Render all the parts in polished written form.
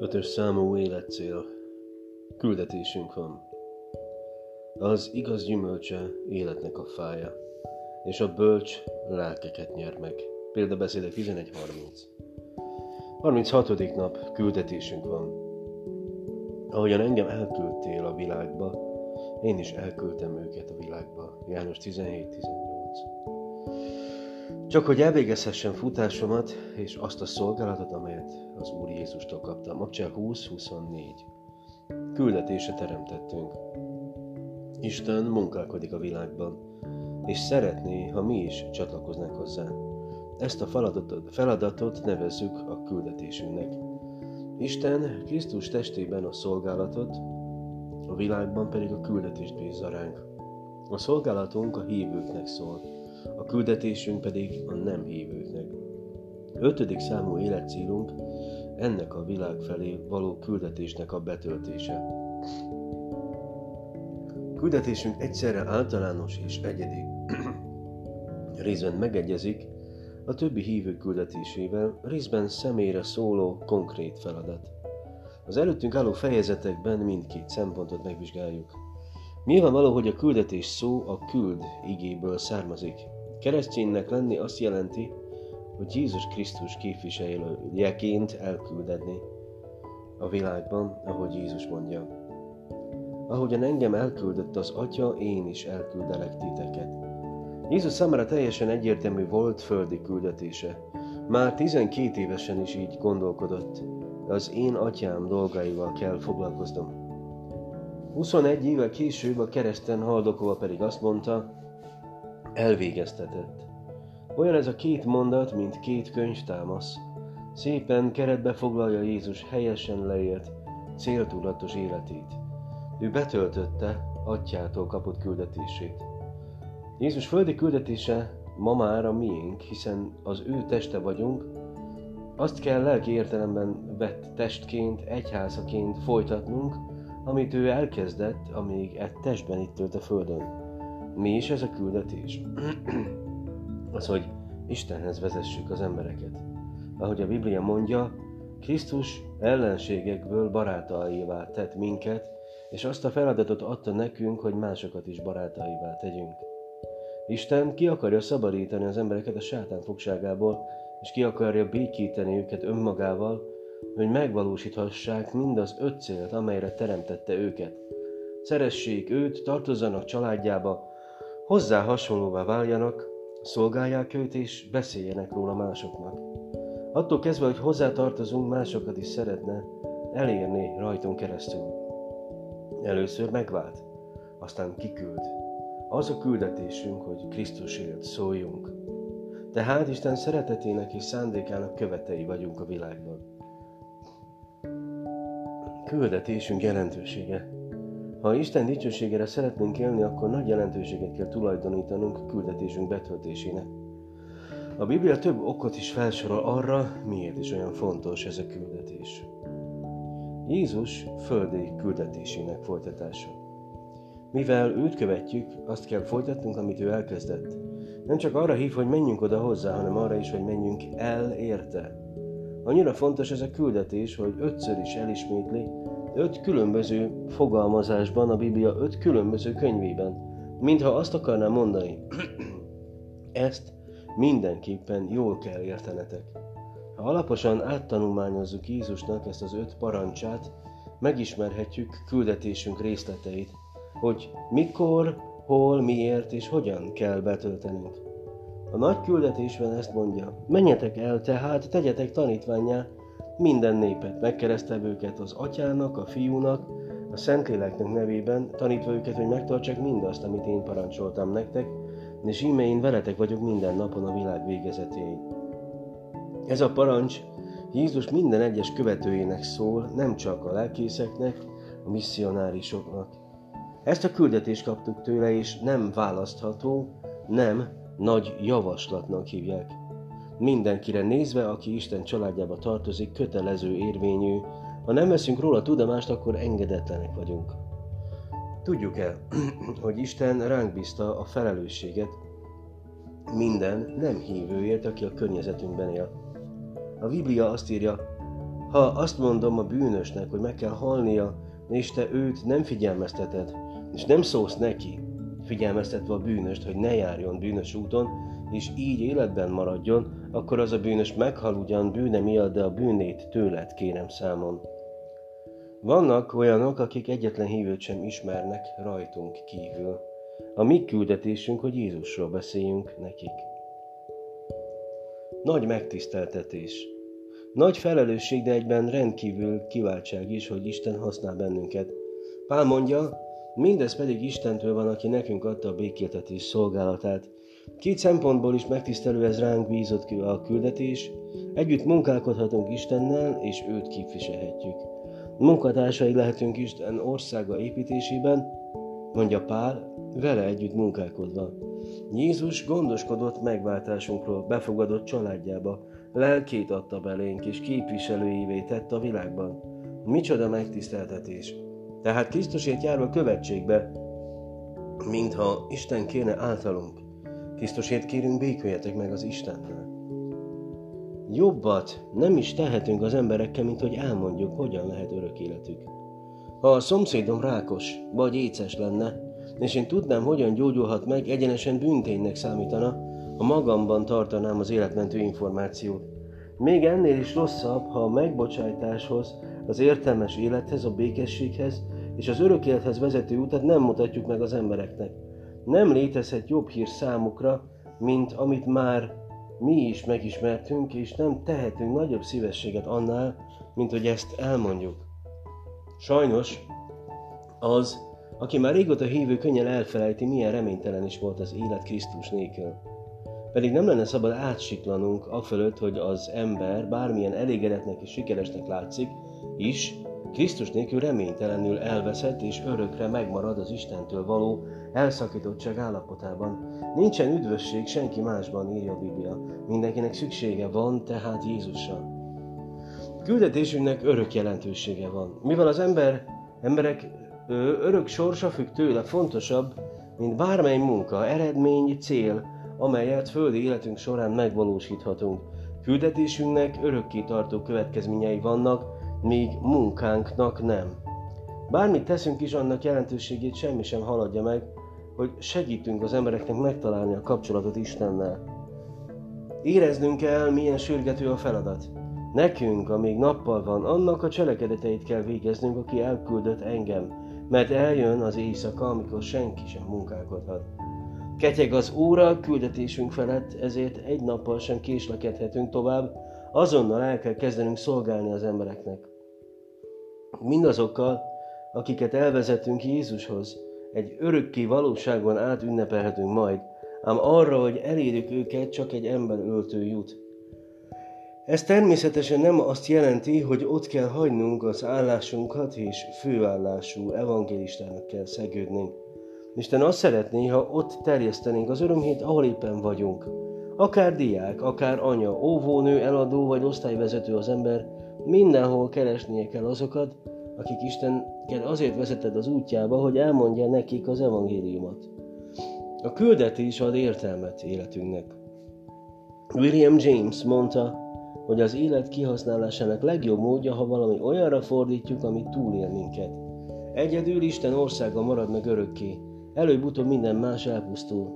5. számú életcél. Küldetésünk van. Az igaz gyümölcse életnek a fája, és a bölcs lelkeket nyer meg. Példabeszédek 11.30. 36. nap. Küldetésünk van. Ahogyan engem elküldtél a világba, én is elküldtem őket a világba. János 17.18. Csak hogy elvégezhessem futásomat és azt a szolgálatot, amelyet az Úr Jézustól kaptam. Macseák 20.24. Küldetésre teremtettünk. Isten munkálkodik a világban, és szeretné, ha mi is csatlakoznánk hozzá. Ezt a feladatot nevezzük a küldetésünknek. Isten Krisztus testében a szolgálatot, a világban pedig a küldetést bízza ránk. A szolgálatunk a hívőknek szól, a küldetésünk pedig a nem hívőknek. 5. számú életcélunk ennek a világ felé való küldetésnek a betöltése. Küldetésünk egyszerre általános és egyedi. Részben megegyezik a többi hívő küldetésével, részben személyre szóló, konkrét feladat. Az előttünk álló fejezetekben mindkét szempontot megvizsgáljuk. Nyilvánvaló, hogy a küldetés szó a küld igéből származik. Kereszténynek lenni azt jelenti, hogy Jézus Krisztus képviselőjeként elküldetni a világban, ahogy Jézus mondja. Ahogyan engem elküldött az Atya, én is elküldelek titeket. Jézus számára teljesen egyértelmű volt földi küldetése. Már 12 évesen is így gondolkodott. Az én atyám dolgaival kell foglalkoznom. 21 évvel később a kereszten haldokolva pedig azt mondta, elvégeztetett. Olyan ez a két mondat, mint két könyvtámasz. Szépen keretbe foglalja Jézus helyesen leélt, céltudatos életét. Ő betöltötte atyától kapott küldetését. Jézus földi küldetése ma már a miénk, hiszen az ő teste vagyunk, azt kell lelki értelemben vett testként, egyházaként folytatnunk, amit ő elkezdett, amíg egy testben itt tölt a földön. Mi is ez a küldetés? Az, hogy Istenhez vezessük az embereket. Ahogy a Biblia mondja, Krisztus ellenségekből barátaivá tett minket, és azt a feladatot adta nekünk, hogy másokat is barátaivá tegyünk. Isten ki akarja szabadítani az embereket a sátán fogságából, és ki akarja békíteni őket önmagával, hogy megvalósíthassák mindaz 5 célt, amelyre teremtette őket. Szeressék őt, tartozzanak családjába, hozzá hasonlóvá váljanak, szolgálják őt és beszéljenek róla másoknak. Attól kezdve, hogy hozzátartozunk, másokat is szeretne elérni rajtunk keresztül. Először megvált, aztán kiküld. Az a küldetésünk, hogy Krisztusért szóljunk. Tehát Isten szeretetének és szándékának követei vagyunk a világban. Küldetésünk jelentősége. Ha Isten dicsőségére szeretnénk élni, akkor nagy jelentőséget kell tulajdonítanunk küldetésünk betöltésének. A Biblia több okot is felsorol arra, miért is olyan fontos ez a küldetés. Jézus földi küldetésének folytatása. Mivel őt követjük, azt kell folytatnunk, amit ő elkezdett. Nem csak arra hív, hogy menjünk oda hozzá, hanem arra is, hogy menjünk el érte. Annyira fontos ez a küldetés, hogy 5-ször is elismétli, 5 különböző fogalmazásban, a Biblia 5 különböző könyvében, mintha azt akarná mondani. Ezt mindenképpen jól kell értenetek. Ha alaposan áttanulmányozzuk Jézusnak ezt az 5 parancsát, megismerhetjük küldetésünk részleteit, hogy mikor, hol, miért és hogyan kell betöltenünk. A nagy küldetésben ezt mondja, menjetek el tehát, tegyetek tanítvánnyá minden népet, megkeresztelve őket az atyának, a fiúnak, a Szentléleknek nevében, tanítva őket, hogy megtartsák mindazt, amit én parancsoltam nektek, és íme én veletek vagyok minden napon a világ végezetéig. Ez a parancs Jézus minden egyes követőjének szól, nem csak a lelkészeknek, a misszionárisoknak. Ezt a küldetést kaptuk tőle, és nem választható, nem nagy javaslatnak hívják. Mindenkire nézve, aki Isten családjába tartozik, kötelező érvényű. Ha nem veszünk róla tudomást, akkor engedetlenek vagyunk. Tudjuk el, hogy Isten ránk bízta a felelősséget minden nem hívőért, aki a környezetünkben él. A Biblia azt írja, Ha azt mondom a bűnösnek, hogy meg kell halnia, és te őt nem figyelmezteted, és nem szólsz neki, figyelmeztetve a bűnöst, hogy ne járjon bűnös úton, és így életben maradjon, akkor az a bűnös meghal ugyan bűne miatt, de a bűnét tőled kérem számon. Vannak olyanok, akik egyetlen hívőt sem ismernek rajtunk kívül. A mi küldetésünk, hogy Jézusról beszéljünk nekik. Nagy megtiszteltetés. Nagy felelősség, de egyben rendkívül kiváltság is, hogy Isten használ bennünket. Pál mondja, mindez pedig Istentől van, aki nekünk adta a békéltetés szolgálatát. Két szempontból is megtisztelő ez ránk bízott a küldetés. Együtt munkálkodhatunk Istennel, és őt képviselhetjük. Munkatársai lehetünk Isten országa építésében, mondja Pál, vele együtt munkálkodva. Jézus gondoskodott megváltásunkról, befogadott családjába, lelkét adta belénk, és képviselőjévé tett a világban. Micsoda megtiszteltetés! Tehát Krisztusért járva követségbe, mintha Isten kérne általunk. Krisztusért kérünk, béküljetek meg az Istennel. Jobbat nem is tehetünk az emberekkel, mint hogy elmondjuk, hogyan lehet örök életük. Ha a szomszédom rákos vagy éces lenne, és én tudnám, hogyan gyógyulhat meg, egyenesen bűnténynek számítana, ha magamban tartanám az életmentő információt. Még ennél is rosszabb, ha a megbocsátáshoz, az értelmes élethez, a békességhez és az örök élethez vezető utat nem mutatjuk meg az embereknek. Nem létezhet jobb hír számukra, mint amit már mi is megismertünk, és nem tehetünk nagyobb szívességet annál, mint hogy ezt elmondjuk. Sajnos az, aki már régóta hívő, könnyen elfelejti, milyen reménytelen is volt az élet Krisztus nélkül. Pedig nem lenne szabad átsiklanunk afölött, hogy az ember bármilyen elégedetnek és sikeresnek látszik is, Krisztus nélkül reménytelenül elveszett és örökre megmarad az Istentől való elszakítottság állapotában. Nincsen üdvösség senki másban, írja a Biblia. Mindenkinek szüksége van tehát Jézusra. Küldetésünknek örök jelentősége van. Mivel az emberek örök sorsa függ tőle, fontosabb, mint bármely munka, eredmény, cél, amelyet földi életünk során megvalósíthatunk. Küldetésünknek örökké tartó következményei vannak, míg munkánknak nem. Bármit teszünk is, annak jelentőségét semmi sem haladja meg, hogy segítünk az embereknek megtalálni a kapcsolatot Istennel. Éreznünk kell, milyen sürgető a feladat. Nekünk, amíg nappal van, annak a cselekedeteit kell végeznünk, aki elküldött engem, mert eljön az éjszaka, amikor senki sem munkálkodhat. Ketyeg az óra küldetésünk felett, ezért egy nappal sem késlekedhetünk tovább, azonnal el kell kezdenünk szolgálni az embereknek. Mindazokkal, akiket elvezetünk Jézushoz, egy örökké valóságon át ünnepelhetünk majd, ám arra, hogy elérjük őket, csak egy emberöltő jut. Ez természetesen nem azt jelenti, hogy ott kell hagynunk az állásunkat, és főállású evangélistának kell szegődnünk. Isten azt szeretné, ha ott terjesztenénk az örömhét, ahol éppen vagyunk. Akár diák, akár anya, óvónő, eladó vagy osztályvezető az ember, mindenhol keresnie kell azokat, akik Isten azért vezeted az útjába, hogy elmondja nekik az evangéliumot. A küldetés ad értelmet életünknek. William James mondta, hogy az élet kihasználásának legjobb módja, ha valami olyanra fordítjuk, ami túlél minket. Egyedül Isten országa marad meg örökké, előbb-utóbb minden más elpusztul.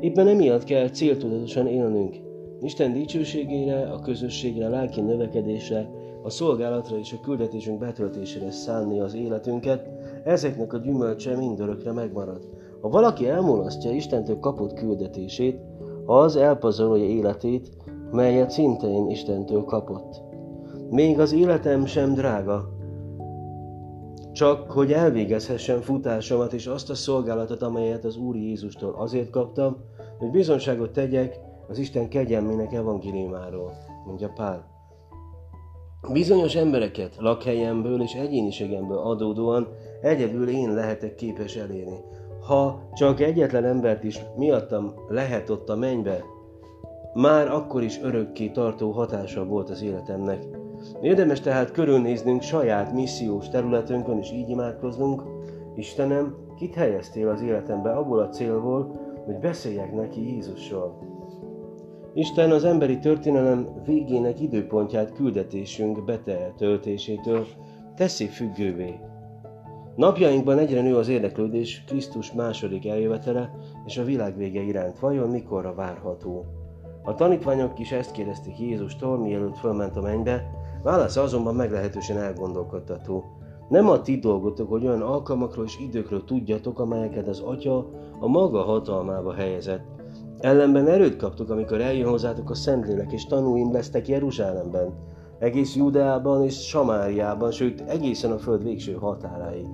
Éppen emiatt kell céltudatosan élnünk. Isten dicsőségére, a közösségre, a lelki növekedésre, a szolgálatra és a küldetésünk betöltésére szánni az életünket, ezeknek a gyümölcse mindörökre megmarad. Ha valaki elmulasztja Istentől kapott küldetését, az elpazarolja életét, melyet szintén Istentől kapott. Még az életem sem drága, csak hogy elvégezhessem futásomat és azt a szolgálatot, amelyet az Úr Jézustól azért kaptam, hogy bizonságot tegyek az Isten kegyelmének evangéliumáról, mondja Pál. Bizonyos embereket lakhelyemből és egyéniségemből adódóan egyedül én lehetek képes elérni. Ha csak egyetlen embert is miattam lehet ott a mennybe, már akkor is örökké tartó hatása volt az életemnek. Érdemes tehát körülnéznünk saját missziós területünkön, és így imádkoznunk. Istenem, kit helyeztél az életembe abból a célból, hogy beszéljek neki Jézusról? Isten az emberi történelem végének időpontját küldetésünk betöltésétől teszi függővé. Napjainkban egyre nő az érdeklődés Krisztus második eljövetele és a világ vége iránt, vajon mikorra várható. A tanítványok is ezt kérdezték Jézustól, mielőtt fölment a mennybe, válasza azonban meglehetősen elgondolkodtató. Nem a ti dolgotok, hogy olyan alkalmakról és időkről tudjatok, amelyeket az Atya a maga hatalmába helyezett. Ellenben erőt kaptok, amikor eljön hozzátok a Szentlélek, és tanúim lesztek Jeruzsálemben, egész Judeában és Samáriában, sőt egészen a föld végső határáig.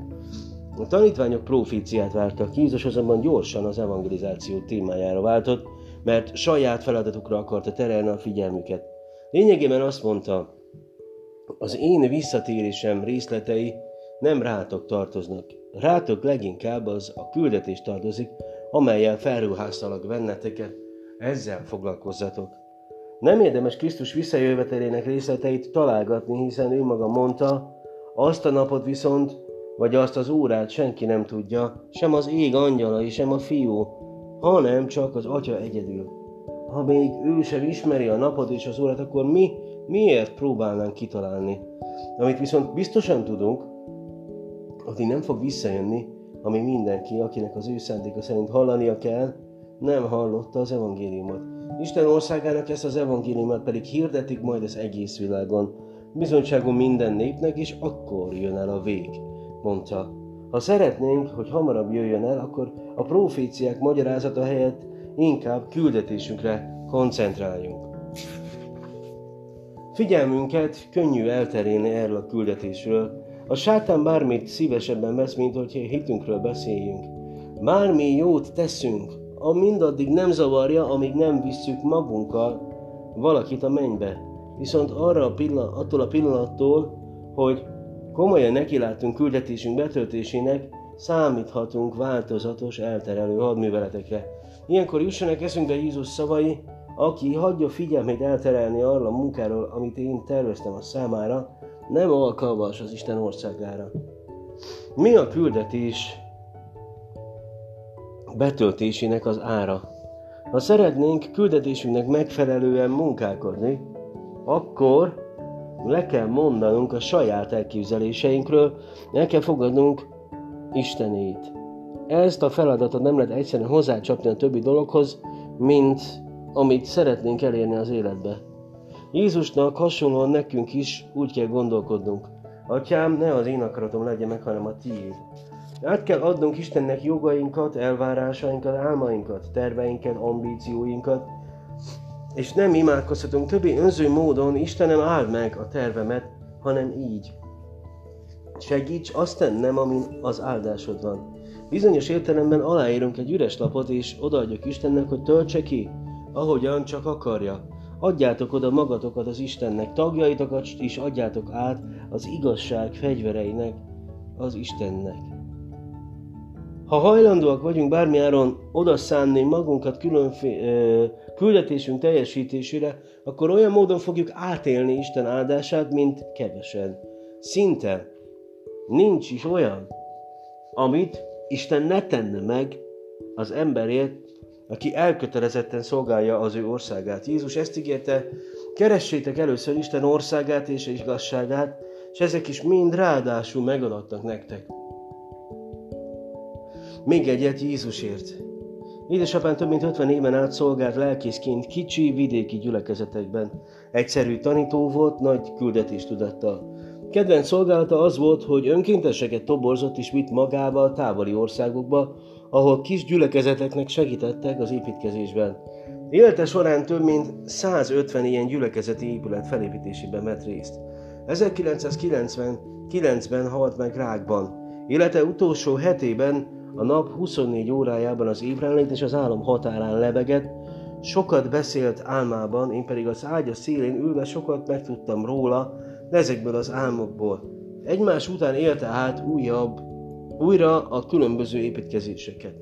A tanítványok proféciát vártak, Jézus azonban gyorsan az evangelizáció témájára váltott, mert saját feladatukra akarta terelni a figyelmüket. Lényegében azt mondta, az én visszatérésem részletei nem rátok tartoznak. Rátok leginkább az a küldetés tartozik, amellyel felruháztalak benneteket, ezzel foglalkozzatok. Nem érdemes Krisztus visszajövetelének részleteit találgatni, hiszen ő maga mondta, azt a napot viszont, vagy azt az órát senki nem tudja, sem az ég angyalai, sem a fiú, hanem csak az Atya egyedül. Ha még ő sem ismeri a napot és az órát, akkor mi miért próbálnánk kitalálni? Amit viszont biztosan tudunk, addig nem fog visszajönni, ami mindenki, akinek az ő szándéka szerint hallania kell, nem hallotta az evangéliumot. Isten országának ezt az evangéliumot pedig hirdetik majd az egész világon. Bizonyságon minden népnek, és akkor jön el a vég, mondta. Ha szeretnénk, hogy hamarabb jöjjön el, akkor a proféciák magyarázata helyett inkább küldetésünkre koncentráljunk. Figyelmünket könnyű elterélni erről a küldetésről. A sátán bármit szívesebben vesz, mint hogyha hitünkről beszéljünk. Bármi jót teszünk, mindaddig nem zavarja, amíg nem visszük magunkkal valakit a mennybe. Viszont attól a pillanattól, hogy komolyan nekilátunk küldetésünk betöltésének, számíthatunk változatos, elterelő hadműveletekre. Ilyenkor jussanak eszünkbe Jézus szavai, aki hagyja figyelmét elterelni arra a munkáról, amit én terveztem a számára, nem alkalmas az Isten országára. Mi a küldetés betöltésének az ára? Ha szeretnénk küldetésünknek megfelelően munkálkodni, akkor le kell mondanunk a saját elképzeléseinkről, el kell fogadnunk Istenét. Ezt a feladatot nem lehet egyszerűen hozzácsapni a többi dologhoz, mint amit szeretnénk elérni az életbe. Jézusnak hasonlóan nekünk is úgy kell gondolkodnunk. Atyám, ne az én akaratom legyen meg, hanem a tiéd. Át kell adnunk Istennek jogainkat, elvárásainkat, álmainkat, terveinket, ambícióinkat, és nem imádkozhatunk többé önző módon, Istenem, áld meg a tervemet, hanem így. Segíts azt tennem, amin az áldásod van. Bizonyos értelemben aláírunk egy üres lapot, és odaadjuk Istennek, hogy töltse ki, ahogyan csak akarja. Adjátok oda magatokat az Istennek, tagjaitokat is adjátok át az igazság fegyvereinek, az Istennek. Ha hajlandóak vagyunk bármiáron odaszánni magunkat küldetésünk teljesítésére, akkor olyan módon fogjuk átélni Isten áldását, mint kevesen. Szinte nincs is olyan, amit Isten ne tenne meg az emberért, aki elkötelezetten szolgálja az ő országát. Jézus ezt ígérte, keressétek először Isten országát és igazságát, és ezek is mind ráadásul megadatnak nektek. Még egyet Jézusért. Édesapám több mint 50 éven át szolgált lelkészként kicsi, vidéki gyülekezetekben. Egyszerű tanító volt, nagy küldetéstudattal. Kedvenc szolgálata az volt, hogy önkénteseket toborzott és vitt magával távoli országokba, ahol kis gyülekezeteknek segítettek az építkezésben. Élete során több mint 150 ilyen gyülekezeti épület felépítésében vett részt. 1999-ben halt meg rákban. Élete utolsó hetében a nap 24 órájában az ébren létt és az álom határán lebegett. Sokat beszélt álmában, én pedig az ágya szélén ülve sokat megtudtam róla, de ezekből az álmokból. Egymás után élte át újra a különböző építkezéseket.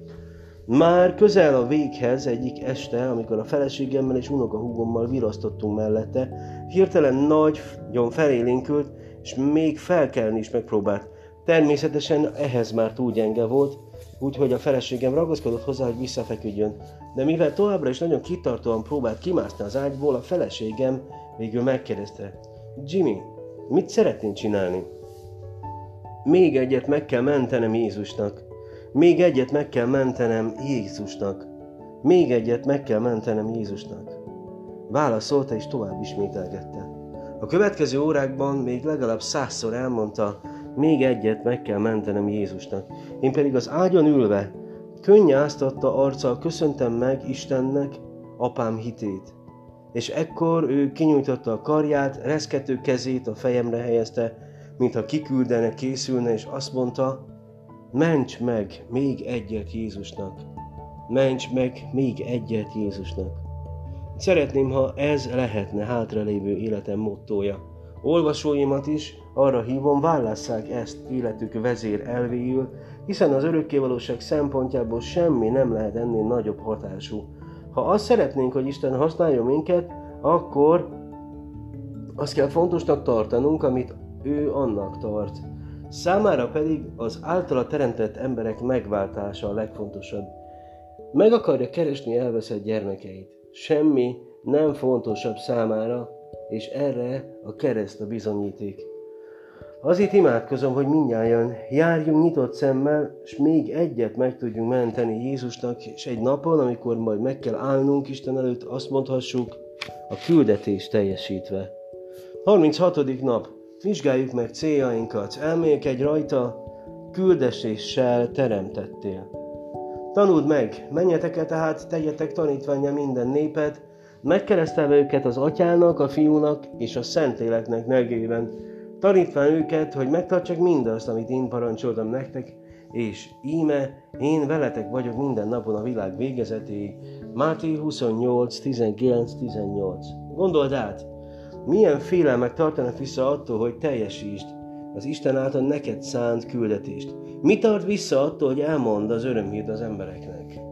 Már közel a véghez egyik este, amikor a feleségemmel és unokahúgommal virasztottunk mellette, hirtelen nagyon felélénkült, és még felkelni is megpróbált. Természetesen ehhez már túl gyenge volt, úgyhogy a feleségem ragaszkodott hozzá, hogy visszafeküdjön. De mivel továbbra is nagyon kitartóan próbált kimászni az ágyból, a feleségem végül megkérdezte: Jimmy, mit szeretnél csinálni? Még egyet meg kell mentenem Jézusnak. Még egyet meg kell mentenem Jézusnak. Még egyet meg kell mentenem Jézusnak. Válaszolta és tovább ismételgette. A következő órákban még legalább 100-szor elmondta: még egyet meg kell mentenem Jézusnak. Én pedig az ágyon ülve, könnyáztatta arccal köszöntem meg Istennek apám hitét. És ekkor ő kinyújtotta a karját, reszkető kezét a fejemre helyezte, mintha kiküldene, készülne, és azt mondta: ments meg még egyet Jézusnak. Ments meg még egyet Jézusnak. Szeretném, ha ez lehetne hátralévő életem mottója. Olvasóimat is arra hívom, válasszák ezt életük vezér elvéül, hiszen az örökkévalóság szempontjából semmi nem lehet ennél nagyobb hatású. Ha azt szeretnénk, hogy Isten használjon minket, akkor azt kell fontosnak tartanunk, amit ő annak tart. Számára pedig az általa teremtett emberek megváltása a legfontosabb. Meg akarja keresni elveszett gyermekeit. Semmi nem fontosabb számára, és erre a kereszt a bizonyíték. Azért imádkozom, hogy mindnyájan járjunk nyitott szemmel, és még egyet meg tudjunk menteni Jézusnak, és egy napon, amikor majd meg kell állnunk Isten előtt, azt mondhassuk: a küldetés teljesítve. 36. nap. Vizsgáljuk meg céljainkat, elmélkedj rajta, küldetéssel teremtettél. Tanuld meg, menjetek el tehát, tegyetek tanítványa minden népet, megkeresztelve őket az Atyának, a Fiúnak és a Szentléleknek nevében, tanítván őket, hogy megtartsák mindazt, amit én parancsoltam nektek, és íme, én veletek vagyok minden napon a világ végezetéig. Máté 28:19-18. Gondold át, milyen félelmek tartanak vissza attól, hogy teljesítsd az Isten által neked szánt küldetést? Mi tart vissza attól, hogy elmondd az örömhírt az embereknek?